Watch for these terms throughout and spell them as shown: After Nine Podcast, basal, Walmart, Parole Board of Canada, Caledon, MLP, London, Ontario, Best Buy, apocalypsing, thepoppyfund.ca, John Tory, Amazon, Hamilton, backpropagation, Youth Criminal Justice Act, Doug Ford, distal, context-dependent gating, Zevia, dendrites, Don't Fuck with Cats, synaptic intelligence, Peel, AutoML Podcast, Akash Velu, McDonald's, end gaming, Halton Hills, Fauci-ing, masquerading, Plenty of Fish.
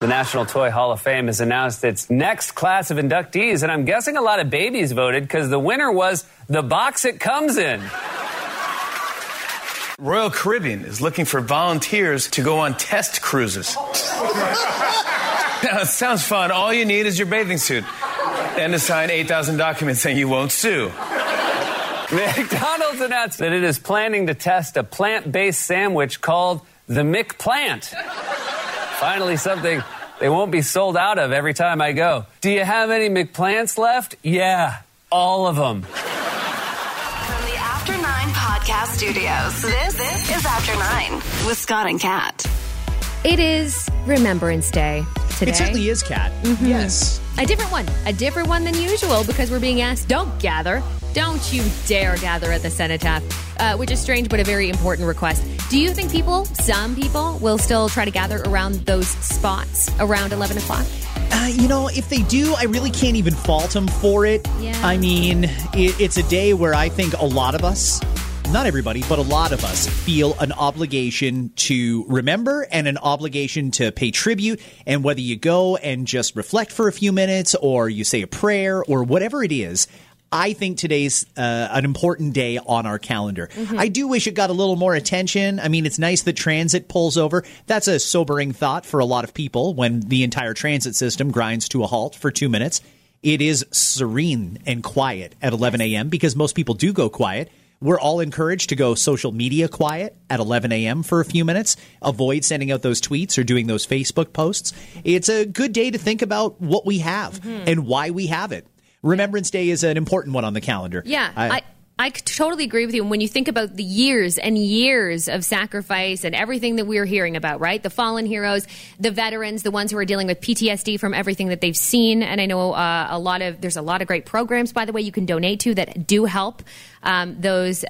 The National Toy Hall of Fame has announced its next class of inductees, and I'm guessing a lot of babies voted because the winner was the box it comes in. Royal Caribbean is looking for volunteers to go on test cruises. Now, it sounds fun. All you need is your bathing suit and to sign 8,000 documents saying you won't sue. McDonald's announced that it is planning to test a plant-based sandwich called the McPlant. Finally, something they won't be sold out of every time I go. Do you have any McPlants left? Yeah, all of them. From the After Nine Podcast Studios, this is After Nine with Scott and Kat. It is Remembrance Day today. It certainly is, Kat. Mm-hmm. Yes. A different one than usual because we're being asked, don't you dare gather at the Cenotaph, which is strange but a very important request. Do you think some people, will still try to gather around those spots around 11 o'clock? If they do, I really can't even fault them for it. Yeah. I mean, it's a day where I think a lot of us, not everybody, but a lot of us feel an obligation to remember and an obligation to pay tribute. And whether you go and just reflect for a few minutes or you say a prayer or whatever it is, I think today's an important day on our calendar. Mm-hmm. I do wish it got a little more attention. I mean, it's nice that transit pulls over. That's a sobering thought for a lot of people when the entire transit system grinds to a halt for 2 minutes. It is serene and quiet at 11 a.m. because most people do go quiet. We're all encouraged to go social media quiet at 11 a.m. for a few minutes. Avoid sending out those tweets or doing those Facebook posts. It's a good day to think about what we have and why we have it. Remembrance Day is an important one on the calendar. Yeah, I totally agree with you. And when you think about the years and years of sacrifice and everything that we're hearing about, right? The fallen heroes, the veterans, the ones who are dealing with PTSD from everything that they've seen. And I know there's a lot of great programs, by the way, you can donate to that do help those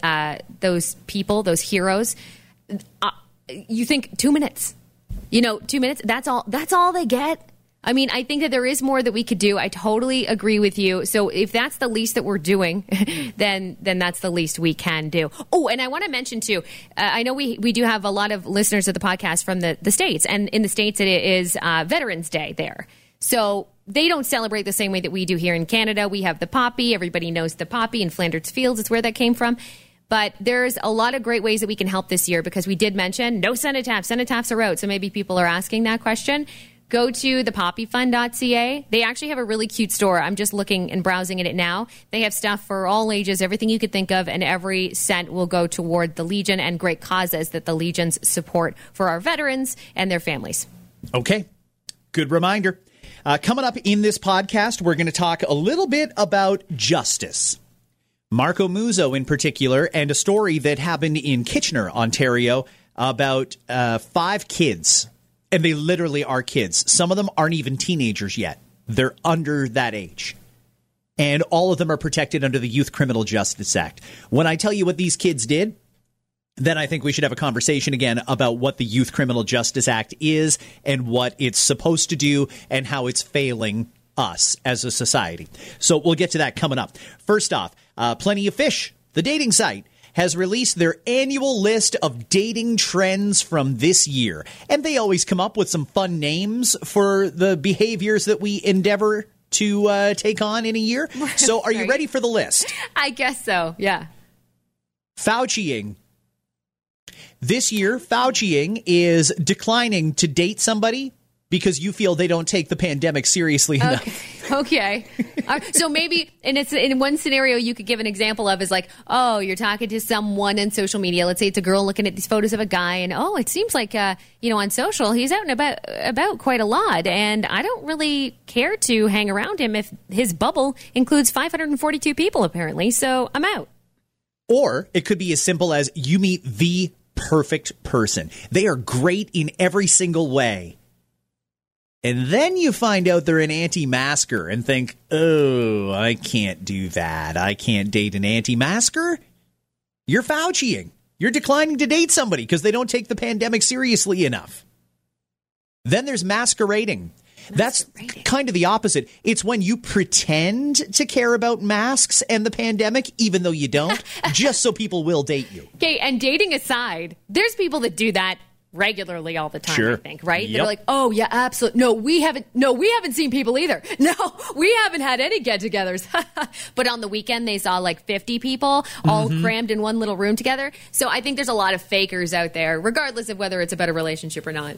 people, those heroes. You think 2 minutes, 2 minutes, that's all they get. I mean, I think that there is more that we could do. I totally agree with you. So if that's the least that we're doing, then that's the least we can do. Oh, and I want to mention, too, I know we do have a lot of listeners of the podcast from the States. And in the States, it is Veterans Day there. So they don't celebrate the same way that we do here in Canada. We have the poppy. Everybody knows the poppy in Flanders Fields. It's where that came from. But there's a lot of great ways that we can help this year because we did mention no cenotaphs. Cenotaphs are out. So maybe people are asking that question. Go to thepoppyfund.ca. They actually have a really cute store. I'm just looking and browsing at it now. They have stuff for all ages, everything you could think of, and every cent will go toward the Legion and great causes that the Legions support for our veterans and their families. Okay. Good reminder. Coming up in this podcast, we're going to talk a little bit about justice. Marco Muzo in particular, and a story that happened in Kitchener, Ontario, about five kids. And they literally are kids. Some of them aren't even teenagers yet. They're under that age. And all of them are protected under the Youth Criminal Justice Act. When I tell you what these kids did, then I think we should have a conversation again about what the Youth Criminal Justice Act is and what it's supposed to do and how it's failing us as a society. So we'll get to that coming up. First off, Plenty of Fish, the dating site, has released their annual list of dating trends from this year. And they always come up with some fun names for the behaviors that we endeavor to take on in a year. So are you ready for the list? I guess so, yeah. Fauci-ing. This year, Fauci-ing is declining to date somebody because you feel they don't take the pandemic seriously enough. Okay. So maybe, and it's in one scenario you could give an example of is like, oh, you're talking to someone on social media. Let's say it's a girl looking at these photos of a guy, and oh, it seems like, on social, he's out and about quite a lot. And I don't really care to hang around him if his bubble includes 542 people, apparently. So I'm out. Or it could be as simple as you meet the perfect person. They are great in every single way. And then you find out they're an anti-masker and think, oh, I can't do that. I can't date an anti-masker. You're Fauci-ing. You're declining to date somebody because they don't take the pandemic seriously enough. Then there's masquerading. That's kind of the opposite. It's when you pretend to care about masks and the pandemic, even though you don't, just so people will date you. Okay, and dating aside, there's people that do that regularly all the time, sure. I think, right? Yep. They're like, oh, yeah, absolutely. No, we haven't seen people either. No, we haven't had any get-togethers. But on the weekend, they saw like 50 people all crammed in one little room together. So I think there's a lot of fakers out there, regardless of whether it's about a relationship or not.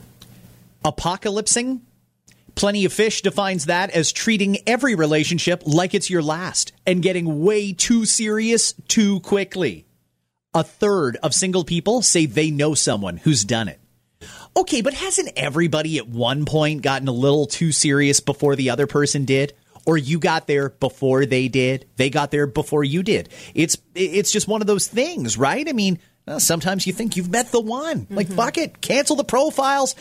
Apocalypsing? Plenty of Fish defines that as treating every relationship like it's your last and getting way too serious too quickly. A third of single people say they know someone who's done it. Okay, but hasn't everybody at one point gotten a little too serious before the other person did? Or you got there before they did? They got there before you did? It's just one of those things, right? I mean, sometimes you think you've met the one. Like, fuck it. Cancel the profiles.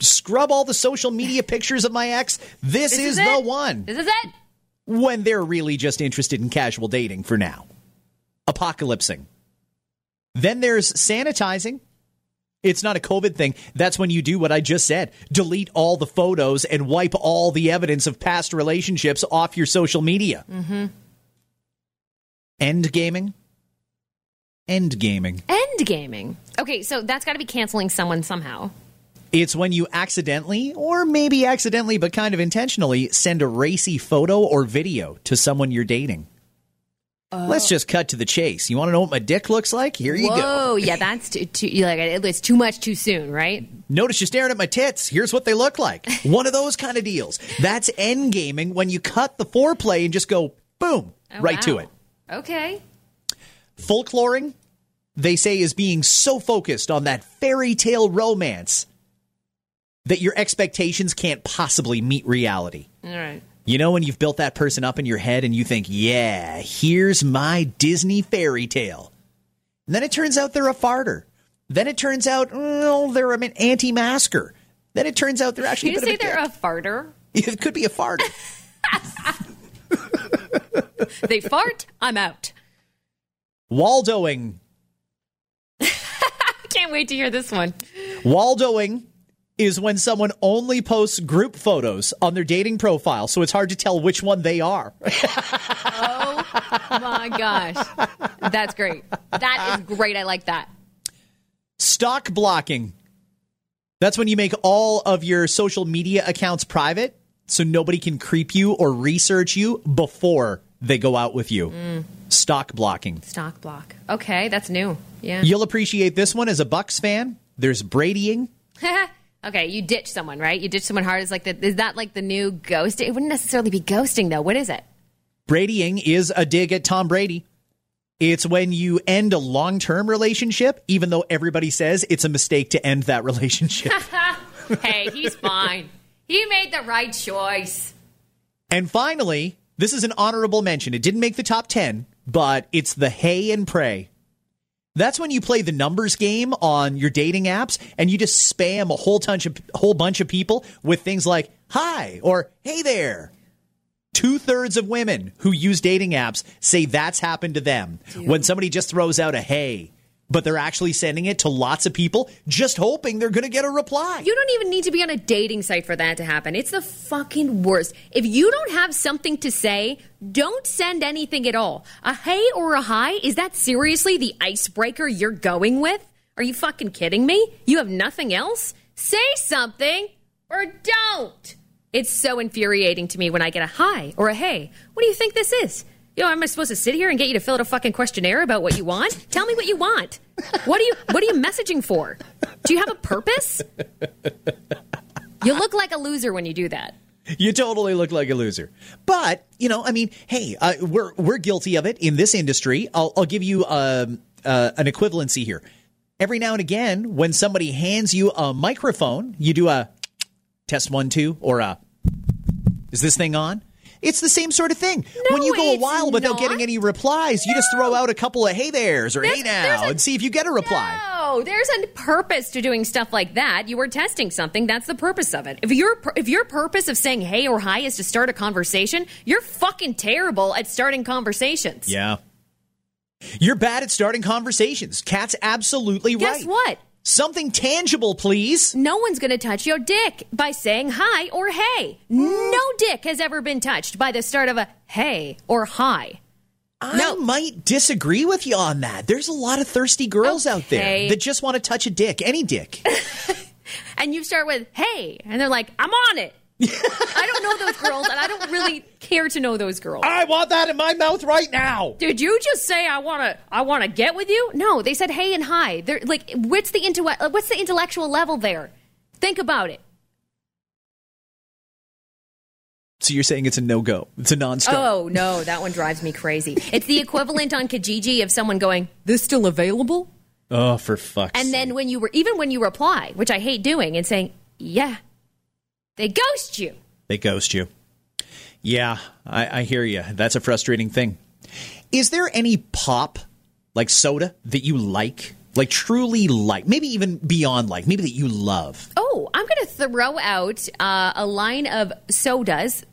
Scrub all the social media pictures of my ex. This is the one. This is it. When they're really just interested in casual dating for now. Apocalypsing. Then there's sanitizing. It's not a COVID thing. That's when you do what I just said. Delete all the photos and wipe all the evidence of past relationships off your social media. End gaming. End gaming. End gaming. Okay, so that's got to be canceling someone somehow. It's when you accidentally, or maybe accidentally but kind of intentionally, send a racy photo or video to someone you're dating. Oh. Let's just cut to the chase. You want to know what my dick looks like? Here you go. Oh, yeah, that's it's too much too soon, right? Notice you're staring at my tits. Here's what they look like. One of those kind of deals. That's end gaming, when you cut the foreplay and just go, boom, to it. Okay. Folkloring, they say, is being so focused on that fairy tale romance that your expectations can't possibly meet reality. All right. You know when you've built that person up in your head and you think, yeah, here's my Disney fairy tale. And then it turns out they're a farter. Then it turns out they're an anti-masker. Then it turns out they're actually... Did you say they're a farter? It could be a farter. They fart, I'm out. Waldoing. I can't wait to hear this one. Waldoing is when someone only posts group photos on their dating profile, so it's hard to tell which one they are. Oh, my gosh. That's great. That is great. I like that. Stock blocking. That's when you make all of your social media accounts private so nobody can creep you or research you before they go out with you. Stock blocking. Stock block. Okay, that's new. Yeah. You'll appreciate this one as a Bucks fan. There's Brady-ing. Okay, you ditch someone, right? You ditch someone hard. It's like is that like the new ghosting? It wouldn't necessarily be ghosting, though. What is it? Brady-ing is a dig at Tom Brady. It's when you end a long-term relationship, even though everybody says it's a mistake to end that relationship. Hey, he's fine. He made the right choice. And finally, this is an honorable mention. It didn't make the top 10, but it's the hay and pray. That's when you play the numbers game on your dating apps and you just spam a whole bunch of people with things like, hi, or hey there. 2/3 of women who use dating apps say that's happened to them. Dude. When somebody just throws out a hey, but they're actually sending it to lots of people just hoping they're going to get a reply. You don't even need to be on a dating site for that to happen. It's the fucking worst. If you don't have something to say, don't send anything at all. A hey or a hi? Is that seriously the icebreaker you're going with? Are you fucking kidding me? You have nothing else? Say something or don't. It's so infuriating to me when I get a hi or a hey. What do you think this is? You know, am I supposed to sit here and get you to fill out a fucking questionnaire about what you want? Tell me what you want. What are you messaging for? Do you have a purpose? You look like a loser when you do that. You totally look like a loser. But, you know, I mean, hey, we're guilty of it in this industry. I'll give you an equivalency here. Every now and again, when somebody hands you a microphone, you do a test 1, 2 or a is this thing on? It's the same sort of thing. No, when you go a while without getting any replies, you just throw out a couple of hey there's or hey now and see if you get a reply. No, there's a purpose to doing stuff like that. You were testing something. That's the purpose of it. If your purpose of saying hey or hi is to start a conversation, you're fucking terrible at starting conversations. Yeah. You're bad at starting conversations. Kat's absolutely right. Guess what? Something tangible, please. No one's going to touch your dick by saying hi or hey. No dick has ever been touched by the start of a hey or hi. I might disagree with you on that. There's a lot of thirsty girls out there that just want to touch a dick, any dick. And you start with, hey, and they're like, I'm on it. I don't know those girls, and I don't really care to know those girls. I want that in my mouth right now. Did you just say I want to get with you? No, they said hey and hi. They're like, what's the intellectual level there? Think about it. So you're saying it's a no-go. It's a non-starter. Oh, no, that one drives me crazy. It's the equivalent on Kijiji of someone going, this still available? Oh, for fuck's sake. And then when you reply, which I hate doing, and saying, yeah. They ghost you. Yeah, I hear you. That's a frustrating thing. Is there any pop, like soda, that you like truly like, maybe even beyond like, maybe that you love? Oh, I'm going to throw out a line of sodas.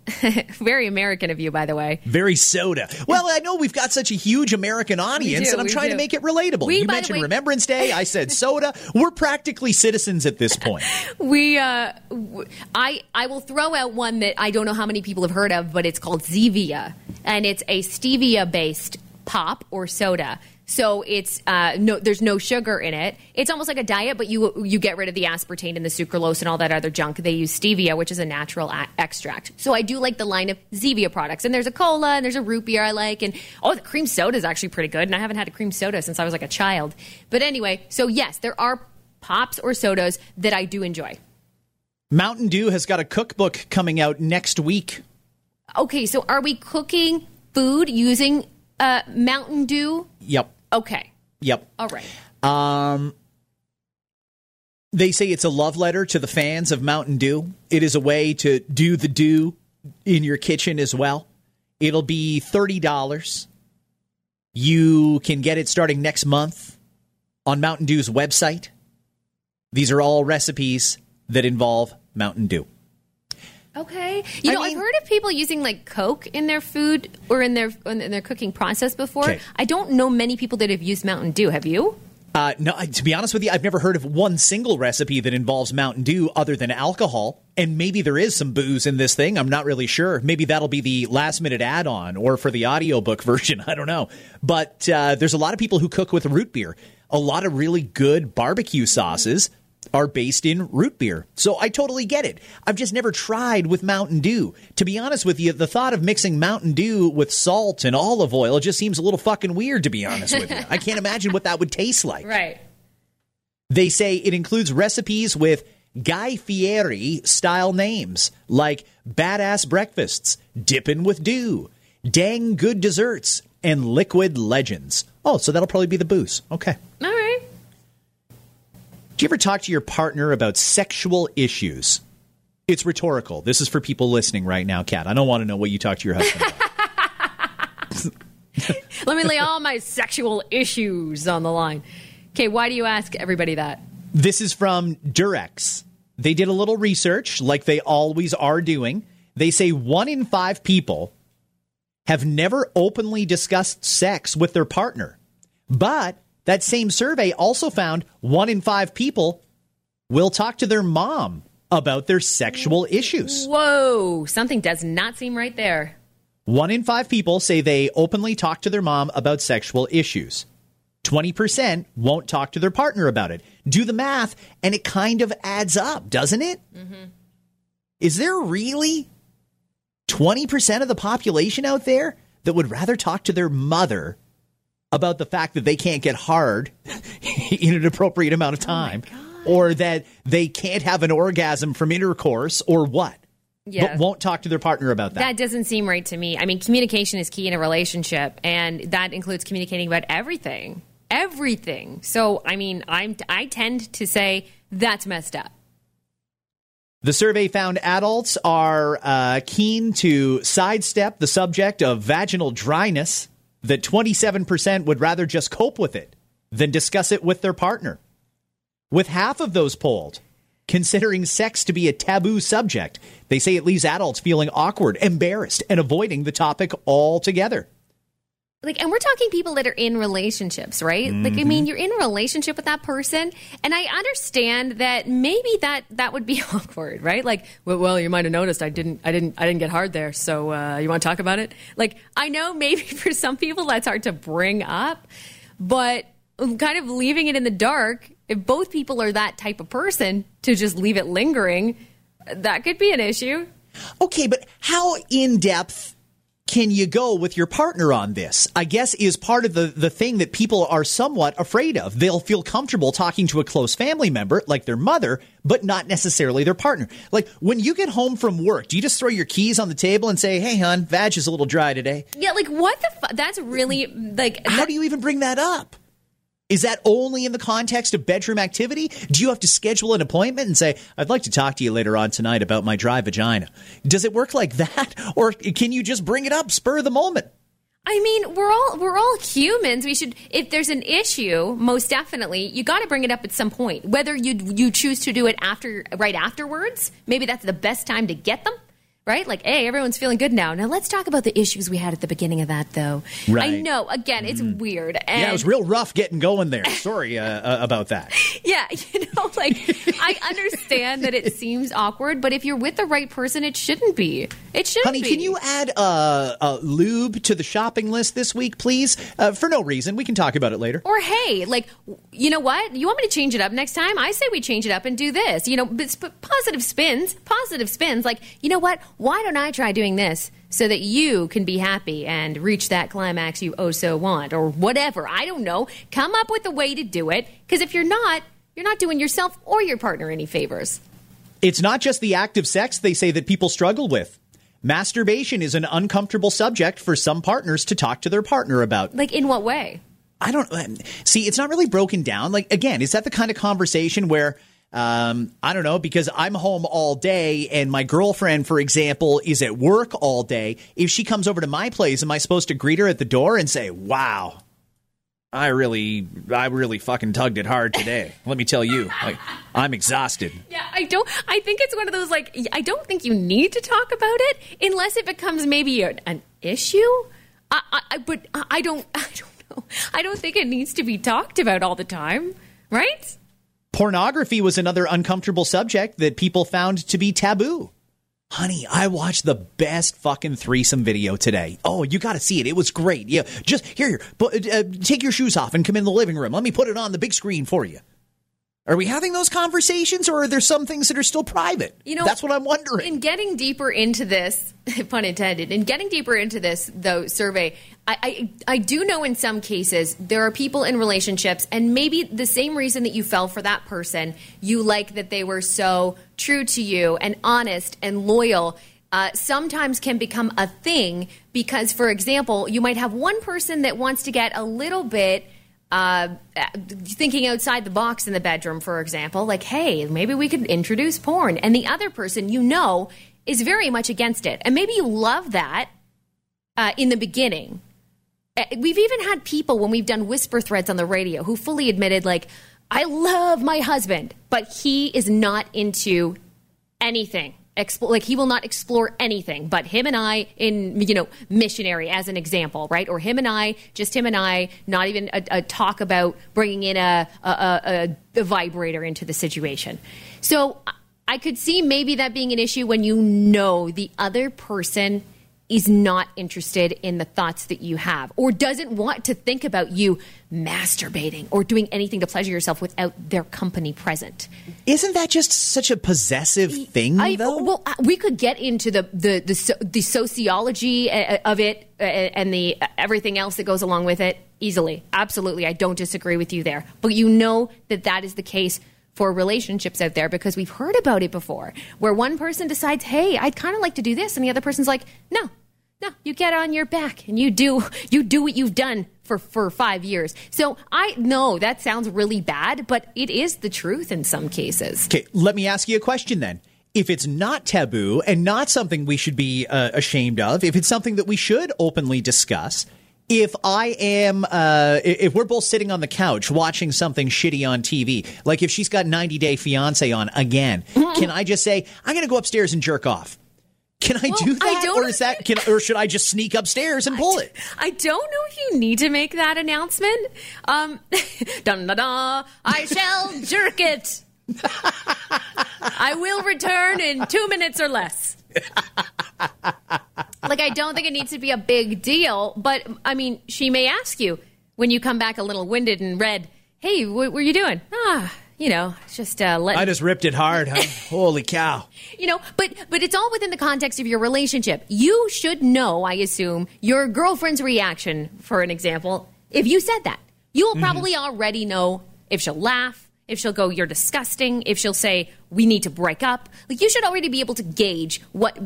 Very American of you, by the way. Very soda. Well, I know we've got such a huge American audience, and I'm trying to make it relatable. You mentioned Remembrance Day. I said soda. We're practically citizens at this point. I will throw out one that I don't know how many people have heard of, but it's called Zevia, and it's a stevia-based pop or soda. So it's there's no sugar in it. It's almost like a diet, but you get rid of the aspartame and the sucralose and all that other junk. They use stevia, which is a natural extract. So I do like the line of Zevia products. And there's a cola and there's a root beer I like. And the cream soda is actually pretty good. And I haven't had a cream soda since I was like a child. But anyway, so yes, there are pops or sodas that I do enjoy. Mountain Dew has got a cookbook coming out next week. Okay, so are we cooking food using Mountain Dew? Yep. Okay. Yep. All right. They say it's a love letter to the fans of Mountain Dew. It is a way to do the do in your kitchen as well. It'll be $30. You can get it starting next month on Mountain Dew's website. These are all recipes that involve Mountain Dew. Okay. I've heard of people using like Coke in their food or in their cooking process before. Okay. I don't know many people that have used Mountain Dew. Have you? No, to be honest with you, I've never heard of one single recipe that involves Mountain Dew other than alcohol. And maybe there is some booze in this thing. I'm not really sure. Maybe that'll be the last minute add-on or for the audiobook version. I don't know. But there's a lot of people who cook with root beer. A lot of really good barbecue sauces are based in root beer. So I totally get it. I've just never tried with Mountain Dew. To be honest with you, the thought of mixing Mountain Dew with salt and olive oil just seems a little fucking weird, to be honest with you. I can't imagine what that would taste like. Right. They say it includes recipes with Guy Fieri-style names, like Badass Breakfasts, Dippin' with Dew, Dang Good Desserts, and Liquid Legends. Oh, so that'll probably be the booze. Okay. All right. Do you ever talk to your partner about sexual issues? It's rhetorical. This is for people listening right now, Kat. I don't want to know what you talk to your husband about. Let me lay all my sexual issues on the line. Okay, why do you ask everybody that? This is from Durex. They did a little research, like they always are doing. They say 1 in 5 people have never openly discussed sex with their partner, but that same survey also found 1 in 5 people will talk to their mom about their sexual issues. Whoa, something does not seem right there. 1 in 5 people say they openly talk to their mom about sexual issues. 20% won't talk to their partner about it. Do the math, and it kind of adds up, doesn't it? Mm-hmm. Is there really 20% of the population out there that would rather talk to their mother about the fact that they can't get hard in an appropriate amount of time, or that they can't have an orgasm from intercourse, or what? Yeah. But won't talk to their partner about that. That doesn't seem right to me. I mean, communication is key in a relationship, and that includes communicating about everything. Everything. So, I mean, I tend to say that's messed up. The survey found adults are keen to sidestep the subject of vaginal dryness, that 27% would rather just cope with it than discuss it with their partner. With half of those polled considering sex to be a taboo subject, they say it leaves adults feeling awkward, embarrassed, and avoiding the topic altogether. Like, and we're talking people that are in relationships, right? Mm-hmm. Like, I mean, you're in a relationship with that person, and I understand that maybe that would be awkward, right? Like, well, you might have noticed I didn't get hard there, so you want to talk about it? Like, I know maybe for some people that's hard to bring up, but kind of leaving it in the dark, if both people are that type of person, to just leave it lingering, that could be an issue. Okay, but how in-depth can you go with your partner on this? I guess is part of the thing that people are somewhat afraid of. They'll feel comfortable talking to a close family member, like their mother, but not necessarily their partner. Like, when you get home from work, do you just throw your keys on the table and say, hey, hon, vag is a little dry today? Yeah, like, what the fuck? That's really, like... How do you even bring that up? Is that only in the context of bedroom activity? Do you have to schedule an appointment and say, I'd like to talk to you later on tonight about my dry vagina? Does it work like that? Or can you just bring it up, spur of the moment? I mean, we're all humans. We should, if there's an issue, most definitely, you got to bring it up at some point. Whether you choose to do it right afterwards, maybe that's the best time to get them. Right? Like, hey, everyone's feeling good now. Now let's talk about the issues we had at the beginning of that, though. Right. I know. Again, it's weird. And yeah, it was real rough getting going there. Sorry about that. Yeah. You know, like, I understand that it seems awkward, but if you're with the right person, it shouldn't be. It shouldn't be. Honey, can you add lube to the shopping list this week, please? For no reason. We can talk about it later. Or, hey, like, you know what? You want me to change it up next time? I say we change it up and do this. You know, but positive spins. Like, you know what? Why don't I try doing this so that you can be happy and reach that climax you oh so want, or whatever? I don't know. Come up with a way to do it, because if you're not, you're not doing yourself or your partner any favors. It's not just the act of sex they say that people struggle with. Masturbation is an uncomfortable subject for some partners to talk to their partner about. Like, in what way? I don't see. It's not really broken down. Like, again, is that the kind of conversation where I don't know, because I'm home all day and my girlfriend, for example, is at work all day. If she comes over to my place, am I supposed to greet her at the door and say, wow, I really fucking tugged it hard today. Let me tell you, like, I'm exhausted. Yeah, I think it's one of those, like, I don't think you need to talk about it unless it becomes maybe an issue. I don't know. I don't think it needs to be talked about all the time. Right? Pornography was another uncomfortable subject that people found to be taboo. Honey, I watched the best fucking threesome video today. Oh, you got to see it. It was great. Yeah, just here, take your shoes off and come in the living room. Let me put it on the big screen for you. Are we having those conversations, or are there some things that are still private? You know, that's what I'm wondering. In getting deeper into this, pun intended, though, survey, I do know in some cases there are people in relationships, and maybe the same reason that you fell for that person, you like that they were so true to you and honest and loyal, sometimes can become a thing because, for example, you might have one person that wants to get a little bit thinking outside the box in the bedroom, for example, like, hey, maybe we could introduce porn. And the other person, you know, is very much against it. And maybe you love that in the beginning. We've even had people when we've done whisper threads on the radio who fully admitted, like, I love my husband, but he is not into anything. Like, he will not explore anything but him and I in, you know, missionary as an example, right? Or him and I, not even a talk about bringing in a vibrator into the situation. So I could see maybe that being an issue when, you know, the other person is not interested in the thoughts that you have, or doesn't want to think about you masturbating or doing anything to pleasure yourself without their company present. Isn't that just such a possessive thing, though? Well, we could get into the sociology of it and the everything else that goes along with it easily. Absolutely, I don't disagree with you there. But you know that is the case for relationships out there, because we've heard about it before, where one person decides, hey, I'd kind of like to do this, and the other person's like, no, you get on your back and you do what you've done for 5 years. So I know that sounds really bad, but it is the truth in some cases. Okay, let me ask you a question then. If it's not taboo and not something we should be ashamed of, if it's something that we should openly discuss, if I am, if we're both sitting on the couch watching something shitty on TV, like if she's got 90 Day Fiancé on again, can I just say, I'm going to go upstairs and jerk off? Can I do that? Or should I just sneak upstairs and pull it? I don't know if you need to make that announcement. Dun da da. I shall jerk it. I will return in 2 minutes or less. Like, I don't think it needs to be a big deal, but I mean, she may ask you when you come back a little winded and red, hey, what were you doing? I just ripped it hard, huh? Holy cow. But it's all within the context of your relationship. You should know, I assume, your girlfriend's reaction, for an example, if you said that. You'll probably already know if she'll laugh, if she'll go, you're disgusting, if she'll say, we need to break up. Like, you should already be able to gauge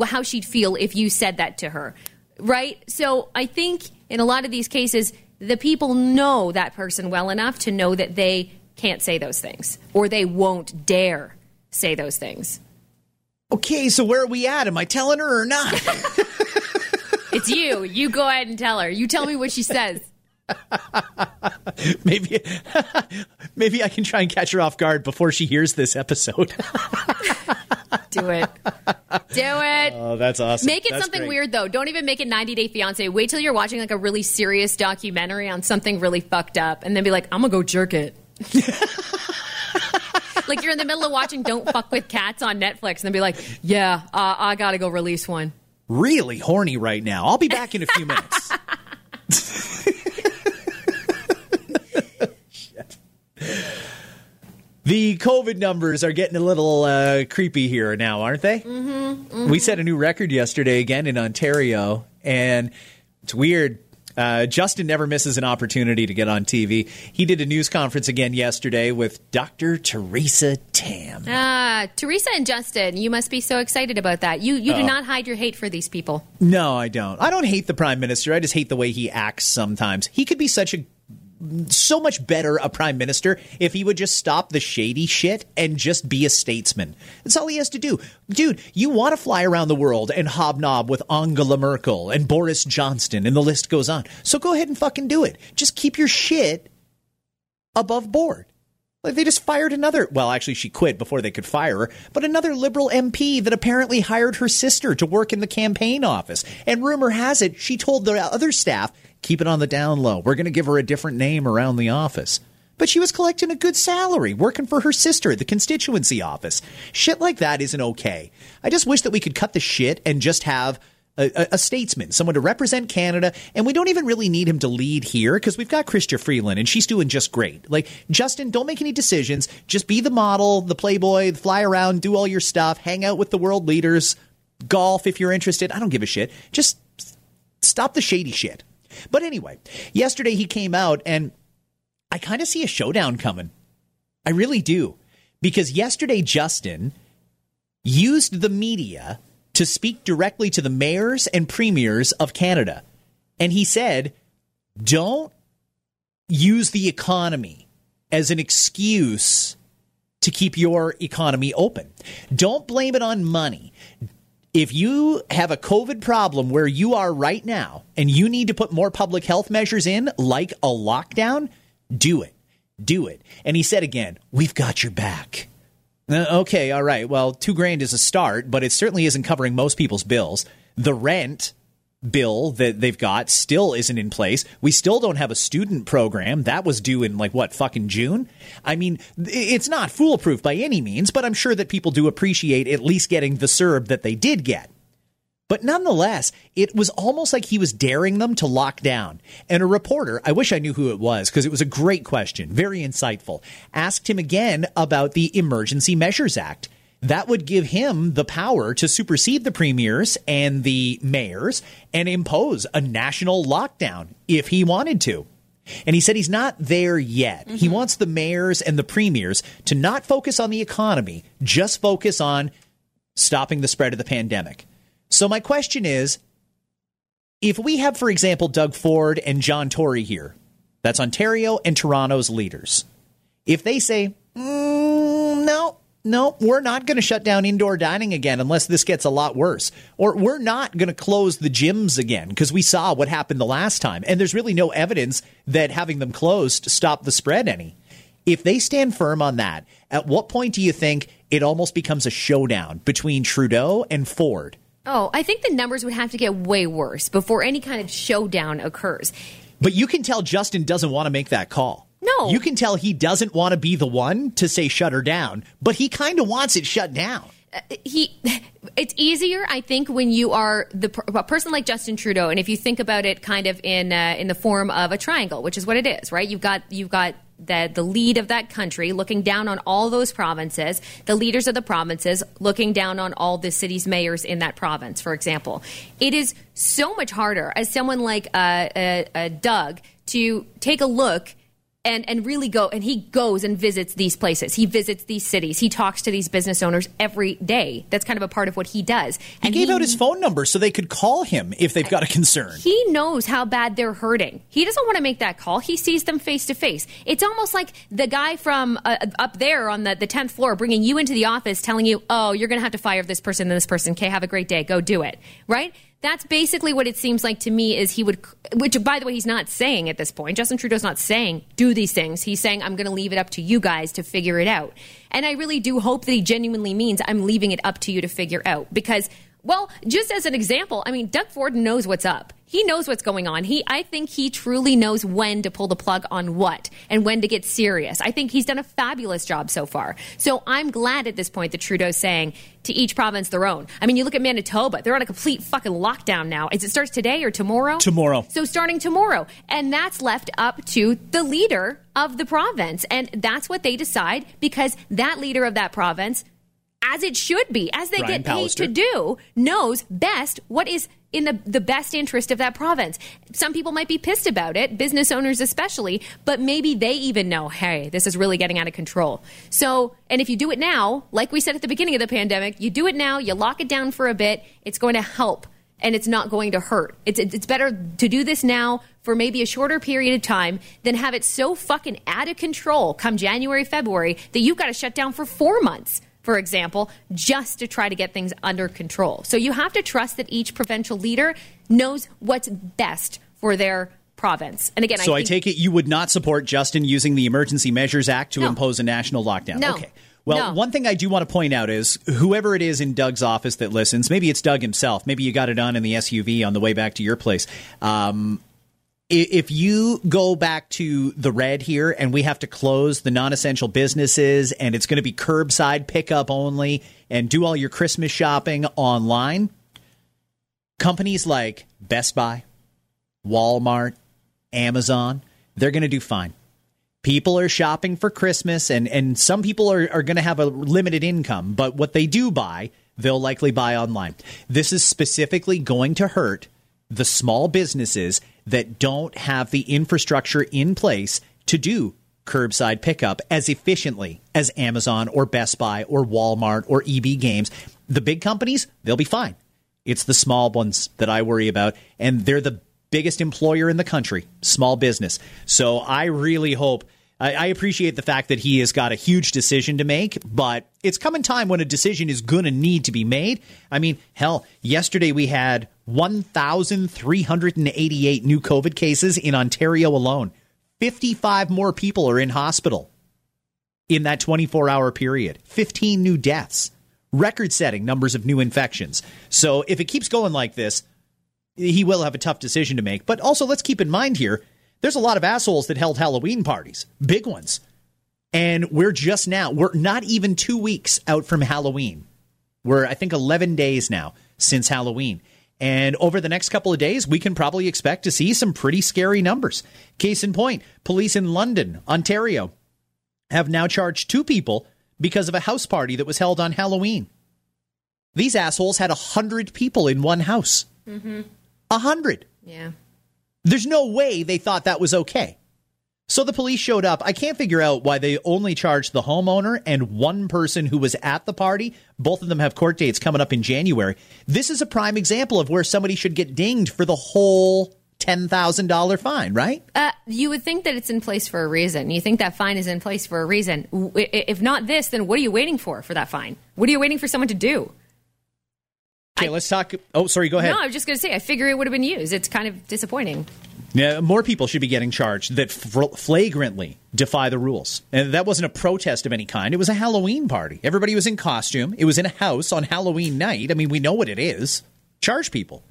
how she'd feel if you said that to her, right? So I think in a lot of these cases, the people know that person well enough to know that they can't say those things, or they won't dare say those things. Okay, so where are we at? Am I telling her or not? It's you. You go ahead and tell her. You tell me what she says. Maybe I can try and catch her off guard before she hears this episode. Do it. Do it. Oh, that's awesome. Make it weird, though. Don't even make it 90 Day Fiancé. Wait till you're watching like a really serious documentary on something really fucked up, and then be like, I'm going to go jerk it. Like, you're in the middle of watching Don't Fuck With Cats on Netflix, and be like, yeah, I got to go release one. Really horny right now. I'll be back in a few minutes. The COVID numbers are getting a little creepy here now, aren't they? Mm-hmm. We set a new record yesterday again in Ontario, and it's weird. Justin never misses an opportunity to get on TV. He did a news conference again yesterday with Dr. Teresa Tam. Teresa and Justin, you must be so excited about that. You do not hide your hate for these people. No, I don't. I don't hate the Prime Minister. I just hate the way he acts sometimes. He could be so much better a prime minister if he would just stop the shady shit and just be a statesman. That's all he has to do. Dude, you want to fly around the world and hobnob with Angela Merkel and Boris Johnson, and the list goes on. So go ahead and fucking do it. Just keep your shit above board. Like, they just fired another, well, actually, she quit before they could fire her, but another Liberal MP that apparently hired her sister to work in the campaign office. And rumor has it, she told the other staff, keep it on the down low. We're going to give her a different name around the office. But she was collecting a good salary, working for her sister at the constituency office. Shit like that isn't okay. I just wish that we could cut the shit and just have a statesman, someone to represent Canada. And we don't even really need him to lead here because we've got Chrystia Freeland and she's doing just great. Like, Justin, don't make any decisions. Just be the model, the playboy, fly around, do all your stuff, hang out with the world leaders, golf if you're interested. I don't give a shit. Just stop the shady shit. But anyway, yesterday he came out and I kind of see a showdown coming. I really do. Because yesterday, Justin used the media to speak directly to the mayors and premiers of Canada. And he said, don't use the economy as an excuse to keep your economy open. Don't blame it on money. If you have a COVID problem where you are right now and you need to put more public health measures in, like a lockdown, do it. Do it. And he said again, we've got your back. Okay, all right. Well, $2,000 is a start, but it certainly isn't covering most people's bills. The rent bill that they've got still isn't in place. We still don't have a student program. That was due in fucking June? I mean, it's not foolproof by any means, but I'm sure that people do appreciate at least getting the SERB that they did get. But nonetheless, it was almost like he was daring them to lock down. And a reporter, I wish I knew who it was because it was a great question, very insightful, asked him again about the Emergency Measures Act. That would give him the power to supersede the premiers and the mayors and impose a national lockdown if he wanted to. And he said he's not there yet. Mm-hmm. He wants the mayors and the premiers to not focus on the economy, just focus on stopping the spread of the pandemic. So my question is, if we have, for example, Doug Ford and John Tory here, that's Ontario and Toronto's leaders, if they say, No, we're not going to shut down indoor dining again unless this gets a lot worse. Or we're not going to close the gyms again because we saw what happened the last time. And there's really no evidence that having them closed stopped the spread any. If they stand firm on that, at what point do you think it almost becomes a showdown between Trudeau and Ford Oh, I think the numbers would have to get way worse before any kind of showdown occurs. But you can tell Justin doesn't want to make that call. No. You can tell he doesn't want to be the one to say shut her down, but he kind of wants it shut down. It's easier, I think, when you are a person like Justin Trudeau, and if you think about it kind of in the form of a triangle, which is what it is, right? You've got the lead of that country looking down on all those provinces, the leaders of the provinces looking down on all the city's mayors in that province, for example. It is so much harder as someone like Doug to take a look and really go, and he goes and visits these places. He visits these cities. He talks to these business owners every day. That's kind of a part of what he does. And he gave out his phone number so they could call him if they've got a concern. He knows how bad they're hurting. He doesn't want to make that call. He sees them face to face. It's almost like the guy from up there on the 10th floor bringing you into the office, telling you, oh, you're going to have to fire this person and this person. Okay, have a great day. Go do it. Right? That's basically what it seems like to me is he would, which, by the way, he's not saying at this point. Justin Trudeau's not saying do these things. He's saying I'm going to leave it up to you guys to figure it out. And I really do hope that he genuinely means I'm leaving it up to you to figure out. Because, well, just as an example, I mean, Doug Ford knows what's up. He knows what's going on. I think he truly knows when to pull the plug on what and when to get serious. I think he's done a fabulous job so far. So I'm glad at this point that Trudeau's saying to each province their own. I mean, you look at Manitoba. They're on a complete fucking lockdown now. Is it starts today or tomorrow? Tomorrow. So starting tomorrow. And that's left up to the leader of the province. And that's what they decide because that leader of that province, as it should be, as they Ryan get paid to do, knows best what is in the best interest of that province. Some people might be pissed about it, business owners especially, but maybe they even know, hey, this is really getting out of control. So, and if you do it now, like we said at the beginning of the pandemic, you do it now, you lock it down for a bit, it's going to help and it's not going to hurt. It's better to do this now for maybe a shorter period of time than have it so fucking out of control come January, February that you've got to shut down for 4 months. For example, just to try to get things under control. So you have to trust that each provincial leader knows what's best for their province. And again, I take it you would not support Justin using the Emergency Measures Act to impose a national lockdown. No. Okay. Well, one thing I do want to point out is whoever it is in Doug's office that listens, maybe it's Doug himself. Maybe you got it on in the SUV on the way back to your place. If you go back to the red here and we have to close the non-essential businesses and it's going to be curbside pickup only and do all your Christmas shopping online, companies like Best Buy, Walmart, Amazon, they're going to do fine. People are shopping for Christmas and some people are going to have a limited income, but what they do buy, they'll likely buy online. This is specifically going to hurt the small businesses that don't have the infrastructure in place to do curbside pickup as efficiently as Amazon or Best Buy or Walmart or EB Games. The big companies, they'll be fine. It's the small ones that I worry about, and they're the biggest employer in the country, small business. So I really hope, I appreciate the fact that he has got a huge decision to make, but it's coming time when a decision is going to need to be made. I mean, hell, yesterday we had 1,388 new COVID cases in Ontario alone. 55 more people are in hospital in that 24-hour period. 15 new deaths. Record-setting numbers of new infections. So if it keeps going like this, he will have a tough decision to make. But also, let's keep in mind here, there's a lot of assholes that held Halloween parties. Big ones. And we're not even 2 weeks out from Halloween. We're, I think, 11 days now since Halloween. And over the next couple of days, we can probably expect to see some pretty scary numbers. Case in point, police in London, Ontario, have now charged 2 people because of a house party that was held on Halloween. These assholes had 100 people in one house. 100. Yeah. There's no way they thought that was okay. So the police showed up. I can't figure out why they only charged the homeowner and one person who was at the party. Both of them have court dates coming up in January. This is a prime example of where somebody should get dinged for the whole $10,000 fine, right? You would think that it's in place for a reason. You think that fine is in place for a reason. If not this, then what are you waiting for that fine? What are you waiting for someone to do? Okay, let's talk. Oh, sorry, go ahead. No, I was just going to say, I figure it would have been used. It's kind of disappointing. Yeah, more people should be getting charged that flagrantly defy the rules. And that wasn't a protest of any kind. It was a Halloween party. Everybody was in costume. It was in a house on Halloween night. I mean, we know what it is. charge people.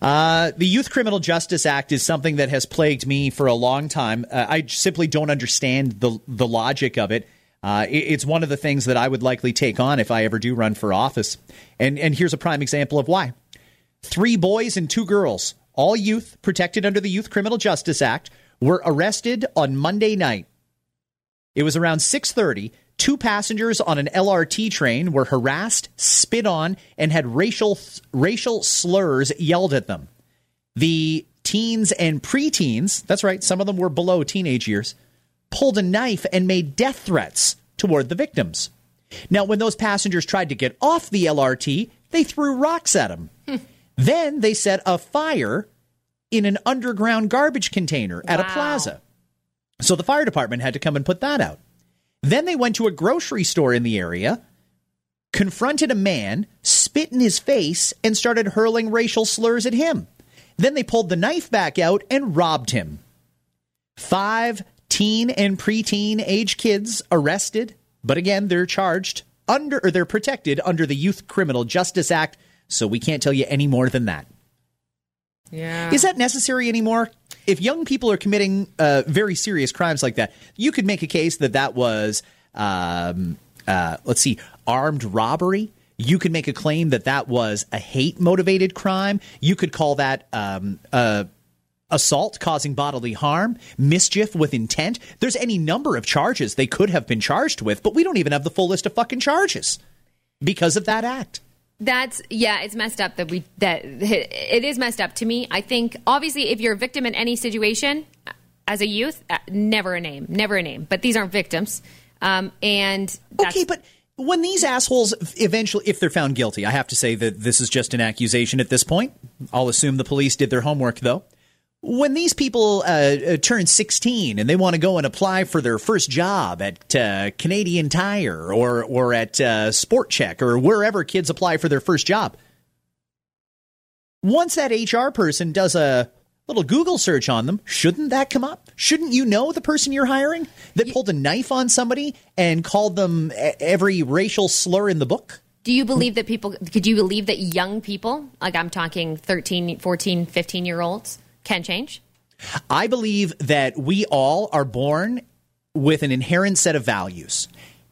The Youth Criminal Justice Act is something that has plagued me for a long time. I simply don't understand the logic of it. It's one of the things that I would likely take on if I ever do run for office. And here's a prime example of why. 3 boys and 2 girls, all youth protected under the Youth Criminal Justice Act, were arrested on Monday night. It was around 6:30. 2 passengers on an LRT train were harassed, spit on, and had racial slurs yelled at them. The teens and preteens, that's right, some of them were below teenage years, pulled a knife and made death threats toward the victims. Now, when those passengers tried to get off the LRT, they threw rocks at them. Then they set a fire in an underground garbage container at a plaza. So the fire department had to come and put that out. Then they went to a grocery store in the area, confronted a man, spit in his face, and started hurling racial slurs at him. Then they pulled the knife back out and robbed him. 5 teen and preteen age kids arrested, but again, they're charged under, or they're protected under the Youth Criminal Justice Act, so we can't tell you any more than that. Yeah. Is that necessary anymore? If young people are committing very serious crimes like that, you could make a case that that was, armed robbery. You could make a claim that that was a hate-motivated crime. You could call that assault causing bodily harm, mischief with intent. There's any number of charges they could have been charged with, but we don't even have the full list of fucking charges because of that act. It's messed up that it is messed up to me. I think obviously if you're a victim in any situation as a youth, never a name, but these aren't victims. But when these assholes eventually, if they're found guilty, I have to say that this is just an accusation at this point. I'll assume the police did their homework though. When these people turn 16 and they want to go and apply for their first job at Canadian Tire or at Sport Check or wherever kids apply for their first job, once that HR person does a little Google search on them, shouldn't that come up? Shouldn't you know the person you're hiring that pulled a knife on somebody and called them every racial slur in the book? Could you believe that young people, like I'm talking 13, 14, 15-year-olds, can change? I believe that we all are born with an inherent set of values.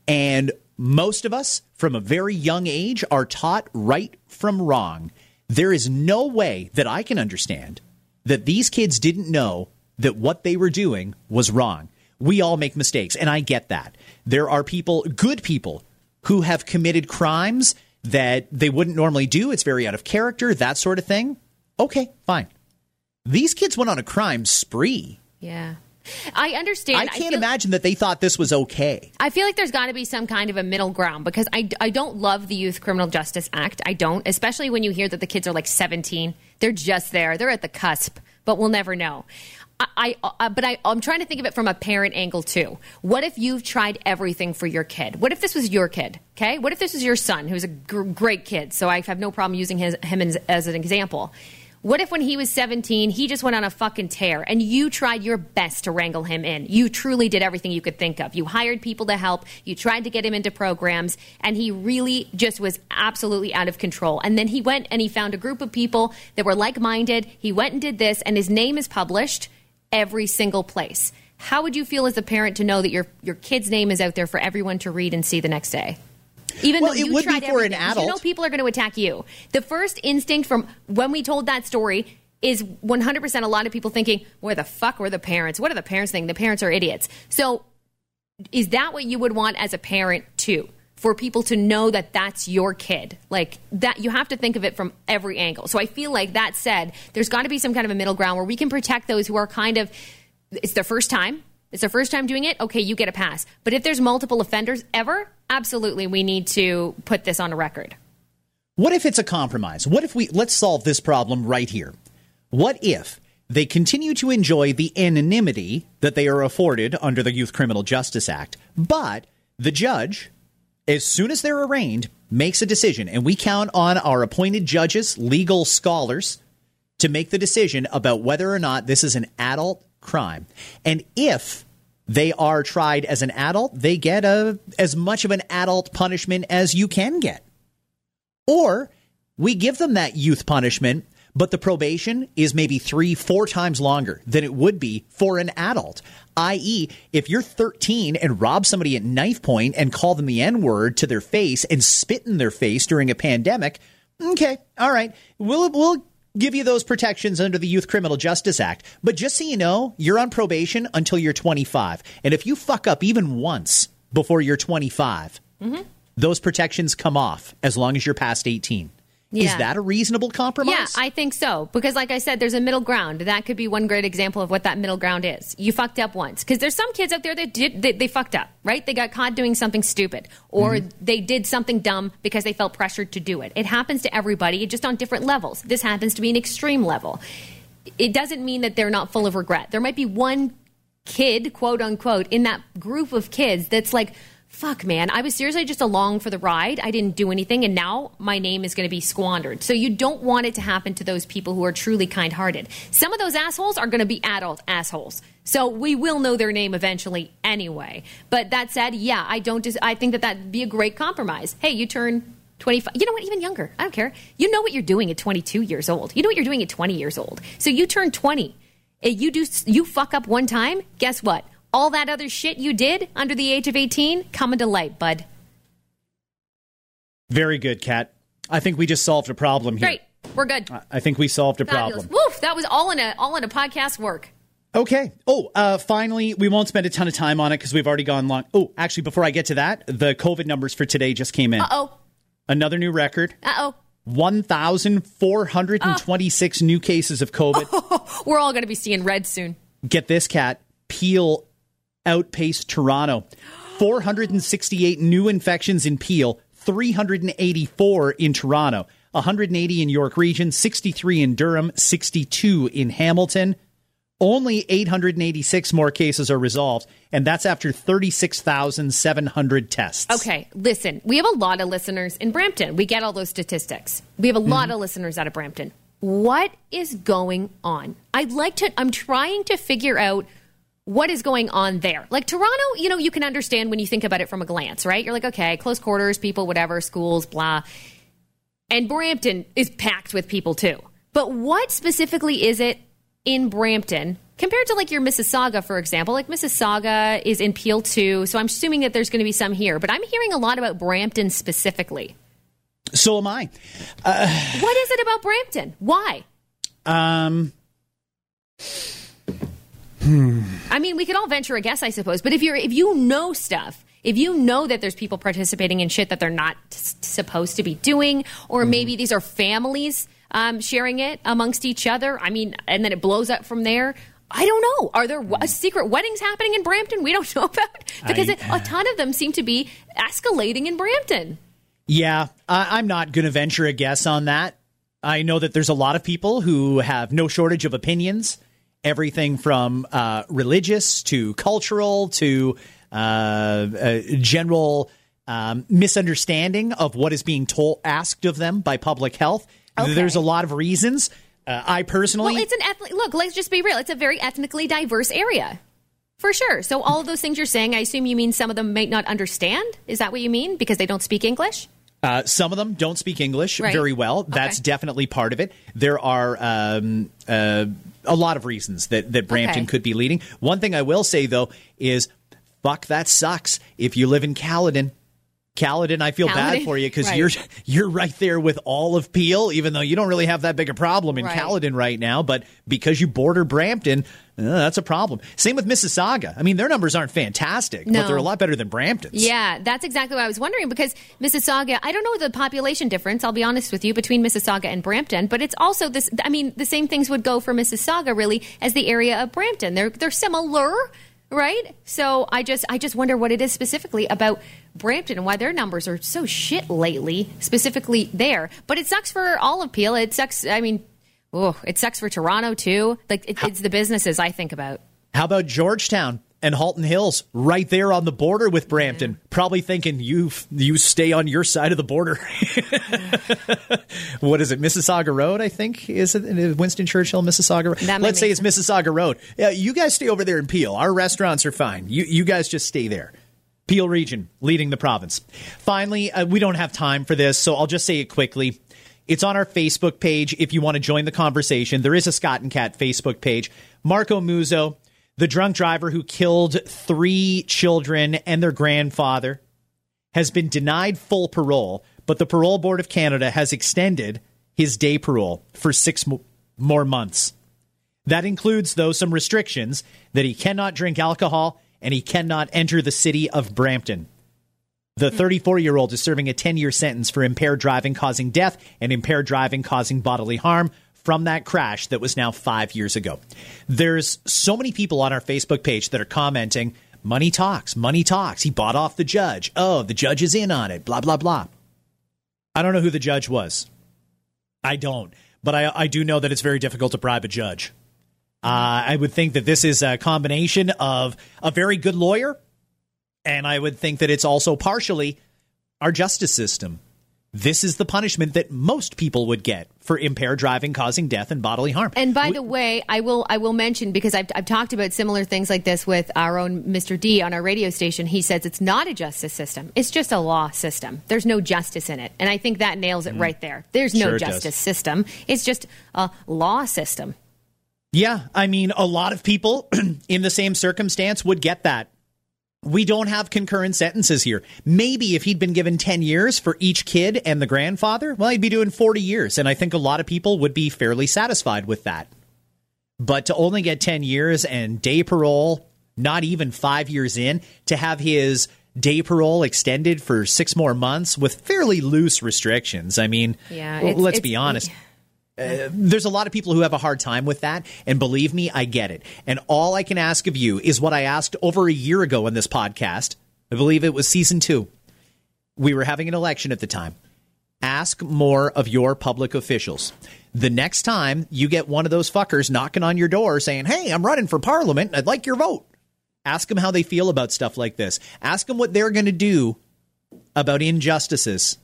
And most of us from a very young age are taught right from wrong. There is no way that I can understand that these kids didn't know that what they were doing was wrong. We all make mistakes, and I get that. There are people, good people, who have committed crimes that they wouldn't normally do. It's very out of character, that sort of thing. Okay, fine. These kids went on a crime spree. Yeah. I understand. I can't imagine that they thought this was okay. I feel like there's got to be some kind of a middle ground because I don't love the Youth Criminal Justice Act. I don't, especially when you hear that the kids are like 17. They're just there. They're at the cusp, but we'll never know. I'm trying to think of it from a parent angle, too. What if you've tried everything for your kid? What if this was your kid? Okay. What if this was your son who's a great kid? So I have no problem using him as an example. What if when he was 17, he just went on a fucking tear and you tried your best to wrangle him in? You truly did everything you could think of. You hired people to help. You tried to get him into programs and he really just was absolutely out of control. And then he went and he found a group of people that were like-minded. He went and did this and his name is published every single place. How would you feel as a parent to know that your kid's name is out there for everyone to read and see the next day? Even though it would be for an adult. You know people are going to attack you. The first instinct from when we told that story is 100% a lot of people thinking, where the fuck were the parents? What are the parents thinking? The parents are idiots. So is that what you would want as a parent too? For people to know that that's your kid? Like that, you have to think of it from every angle. So I feel like that said, there's got to be some kind of a middle ground where we can protect those who are kind of, it's their first time. It's their first time doing it. Okay, you get a pass. But if there's multiple offenders ever, absolutely, we need to put this on a record. What if it's a compromise? What if let's solve this problem right here. What if they continue to enjoy the anonymity that they are afforded under the Youth Criminal Justice Act, but the judge, as soon as they're arraigned, makes a decision, and we count on our appointed judges, legal scholars, to make the decision about whether or not this is an adult crime. And if they are tried as an adult, they get as much of an adult punishment as you can get. Or We give them that youth punishment, but the probation is maybe 3-4 times longer than it would be for an adult, i.e. if you're 13 and rob somebody at knife point and call them the N-word to their face and spit in their face during a pandemic, okay, all right, we'll give you those protections under the Youth Criminal Justice Act. But just so you know, you're on probation until you're 25. And if you fuck up even once before you're 25, those protections come off as long as you're past 18. Yeah. Is that a reasonable compromise? Yeah, I think so. Because like I said, there's a middle ground. That could be one great example of what that middle ground is. You fucked up once. Because there's some kids out there that they fucked up, right? They got caught doing something stupid. Or they did something dumb because they felt pressured to do it. It happens to everybody, just on different levels. This happens to be an extreme level. It doesn't mean that they're not full of regret. There might be one kid, quote unquote, in that group of kids that's like, fuck, man, I was seriously just along for the ride. I didn't do anything, and now my name is going to be squandered. So you don't want it to happen to those people who are truly kind-hearted. Some of those assholes are going to be adult assholes. So we will know their name eventually anyway. But that said, yeah, I think that'd be a great compromise. Hey, you turn 25. You know what? Even younger. I don't care. You know what you're doing at 22 years old. You know what you're doing at 20 years old. So you turn 20. You fuck up one time, guess what? All that other shit you did under the age of 18 coming to light, bud. Very good, Kat. I think we just solved a problem here. Great. We're good. I think we solved a problem. Woof! That was all in a podcast work. Okay. Oh, finally, we won't spend a ton of time on it because we've already gone long. Oh, actually, before I get to that, the COVID numbers for today just came in. Uh-oh. Another new record. Uh-oh. 1,426 new cases of COVID. Oh, we're all going to be seeing red soon. Get this, Kat. Peel outpaced Toronto. 468 new infections in Peel, 384 in Toronto, 180 in York Region, 63 in Durham, 62 in Hamilton. Only 886 more cases are resolved, and that's after 36,700 tests. Okay, listen, we have a lot of listeners in Brampton. We get all those statistics. We have a lot of listeners out of Brampton. What is going on? I'm trying to figure out what is going on there. Like Toronto, you know, you can understand when you think about it from a glance, right? You're like, okay, close quarters, people, whatever, schools, blah. And Brampton is packed with people too. But what specifically is it in Brampton compared to like your Mississauga, for example? Like Mississauga is in Peel too, so I'm assuming that there's going to be some here. But I'm hearing a lot about Brampton specifically. So am I. What is it about Brampton? Why? I mean, we could all venture a guess, I suppose. But if you know that there's people participating in shit that they're not supposed to be doing, or maybe these are families sharing it amongst each other, I mean, and then it blows up from there. I don't know. Are there secret weddings happening in Brampton we don't know about? Because a ton of them seem to be escalating in Brampton. Yeah, I'm not going to venture a guess on that. I know that there's a lot of people who have no shortage of opinions. Everything from religious to cultural to general misunderstanding of what is being asked of them by public health. Okay. There's a lot of reasons. I personally... Well, it's an look, let's just be real. It's a very ethnically diverse area. For sure. So all of those things you're saying, I assume you mean some of them might not understand? Is that what you mean? Because they don't speak English? Some of them don't speak English very well. That's definitely part of it. There are a lot of reasons that Brampton could be leading. One thing I will say, though, is fuck, that sucks. If you live in Caledon, I feel bad for you because you're right there with all of Peel, even though you don't really have that big a problem in Caledon right now. But because you border Brampton, that's a problem. Same with Mississauga. I mean, their numbers aren't fantastic, but they're a lot better than Brampton's. Yeah, that's exactly what I was wondering, because Mississauga, I don't know the population difference, I'll be honest with you, between Mississauga and Brampton, but it's also this. I mean, the same things would go for Mississauga, really, as the area of Brampton. They're similar. Right? So I just wonder what it is specifically about Brampton and why their numbers are so shit lately, specifically there. But it sucks for all of Peel. It sucks. I mean, it sucks for Toronto, too. Like it's the businesses I think about. How about Georgetown and Halton Hills right there on the border with Brampton? Yeah. Probably thinking you stay on your side of the border. What is it? Mississauga Road, I think. Is it Winston Churchill, Mississauga? Let's say it's Mississauga Road. Yeah, you guys stay over there in Peel. Our restaurants are fine. You guys just stay there. Peel region leading the province. Finally, we don't have time for this, so I'll just say it quickly. It's on our Facebook page if you want to join the conversation. There is a Scott and Cat Facebook page. Marco Muzo, the drunk driver who killed 3 children and their grandfather, has been denied full parole, but the Parole Board of Canada has extended his day parole for 6 more months. That includes, though, some restrictions that he cannot drink alcohol and he cannot enter the city of Brampton. The 34-year-old is serving a 10-year sentence for impaired driving causing death and impaired driving causing bodily harm from that crash that was now 5 years ago. There's so many people on our Facebook page that are commenting, money talks, money talks. He bought off the judge. Oh, the judge is in on it, blah, blah, blah. I don't know who the judge was. I don't. But I do know that it's very difficult to bribe a judge. I would think that this is a combination of a very good lawyer, and I would think that it's also partially our justice system. This is the punishment that most people would get for impaired driving causing death and bodily harm. And by the way, I will mention, because I've talked about similar things like this with our own Mr. D on our radio station. He says it's not a justice system. It's just a law system. There's no justice in it. And I think that nails it right there. There's no justice system. It's just a law system. Yeah, I mean, a lot of people in the same circumstance would get that. We don't have concurrent sentences here. Maybe if he'd been given 10 years for each kid and the grandfather, well, he'd be doing 40 years. And I think a lot of people would be fairly satisfied with that. But to only get 10 years and day parole, not even 5 years in, to have his day parole extended for 6 more months with fairly loose restrictions. I mean, let's be honest. There's a lot of people who have a hard time with that, and believe me, I get it. And all I can ask of you is what I asked over a year ago in this podcast. I believe it was season 2. We were having an election at the time. Ask more of your public officials. The next time you get one of those fuckers knocking on your door saying, hey, I'm running for parliament, I'd like your vote. Ask them how they feel about stuff like this. Ask them what they're going to do about injustices.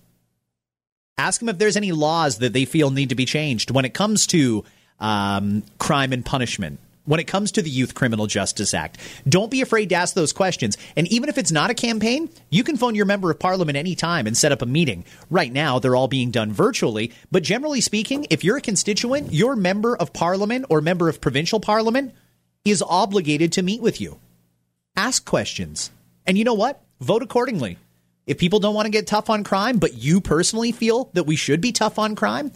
Ask them if there's any laws that they feel need to be changed when it comes to crime and punishment, when it comes to the Youth Criminal Justice Act. Don't be afraid to ask those questions. And even if it's not a campaign, you can phone your member of parliament anytime and set up a meeting. Right now, they're all being done virtually. But generally speaking, if you're a constituent, your member of parliament or member of provincial parliament is obligated to meet with you. Ask questions. And you know what? Vote accordingly. If people don't want to get tough on crime, but you personally feel that we should be tough on crime,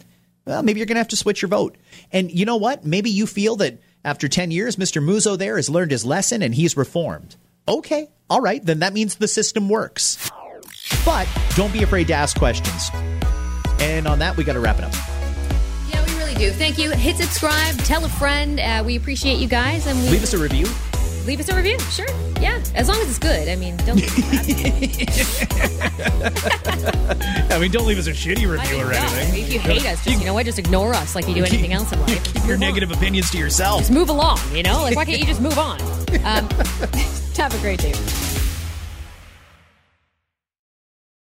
well, maybe you're going to have to switch your vote. And you know what? Maybe you feel that after 10 years, Mr. Muzo there has learned his lesson and he's reformed. Okay. All right. Then that means the system works. But don't be afraid to ask questions. And on that, we got to wrap it up. Yeah, we really do. Thank you. Hit subscribe. Tell a friend. We appreciate you guys. And leave us a review. Leave us a review, sure. Yeah, as long as it's good. I mean, don't leave us don't leave us a shitty review or anything. If you hate us, just, you know what, just ignore us like you do anything else in life. Keep your negative opinions to yourself. Just move along, you know? Like, why can't you just move on? Have a great day.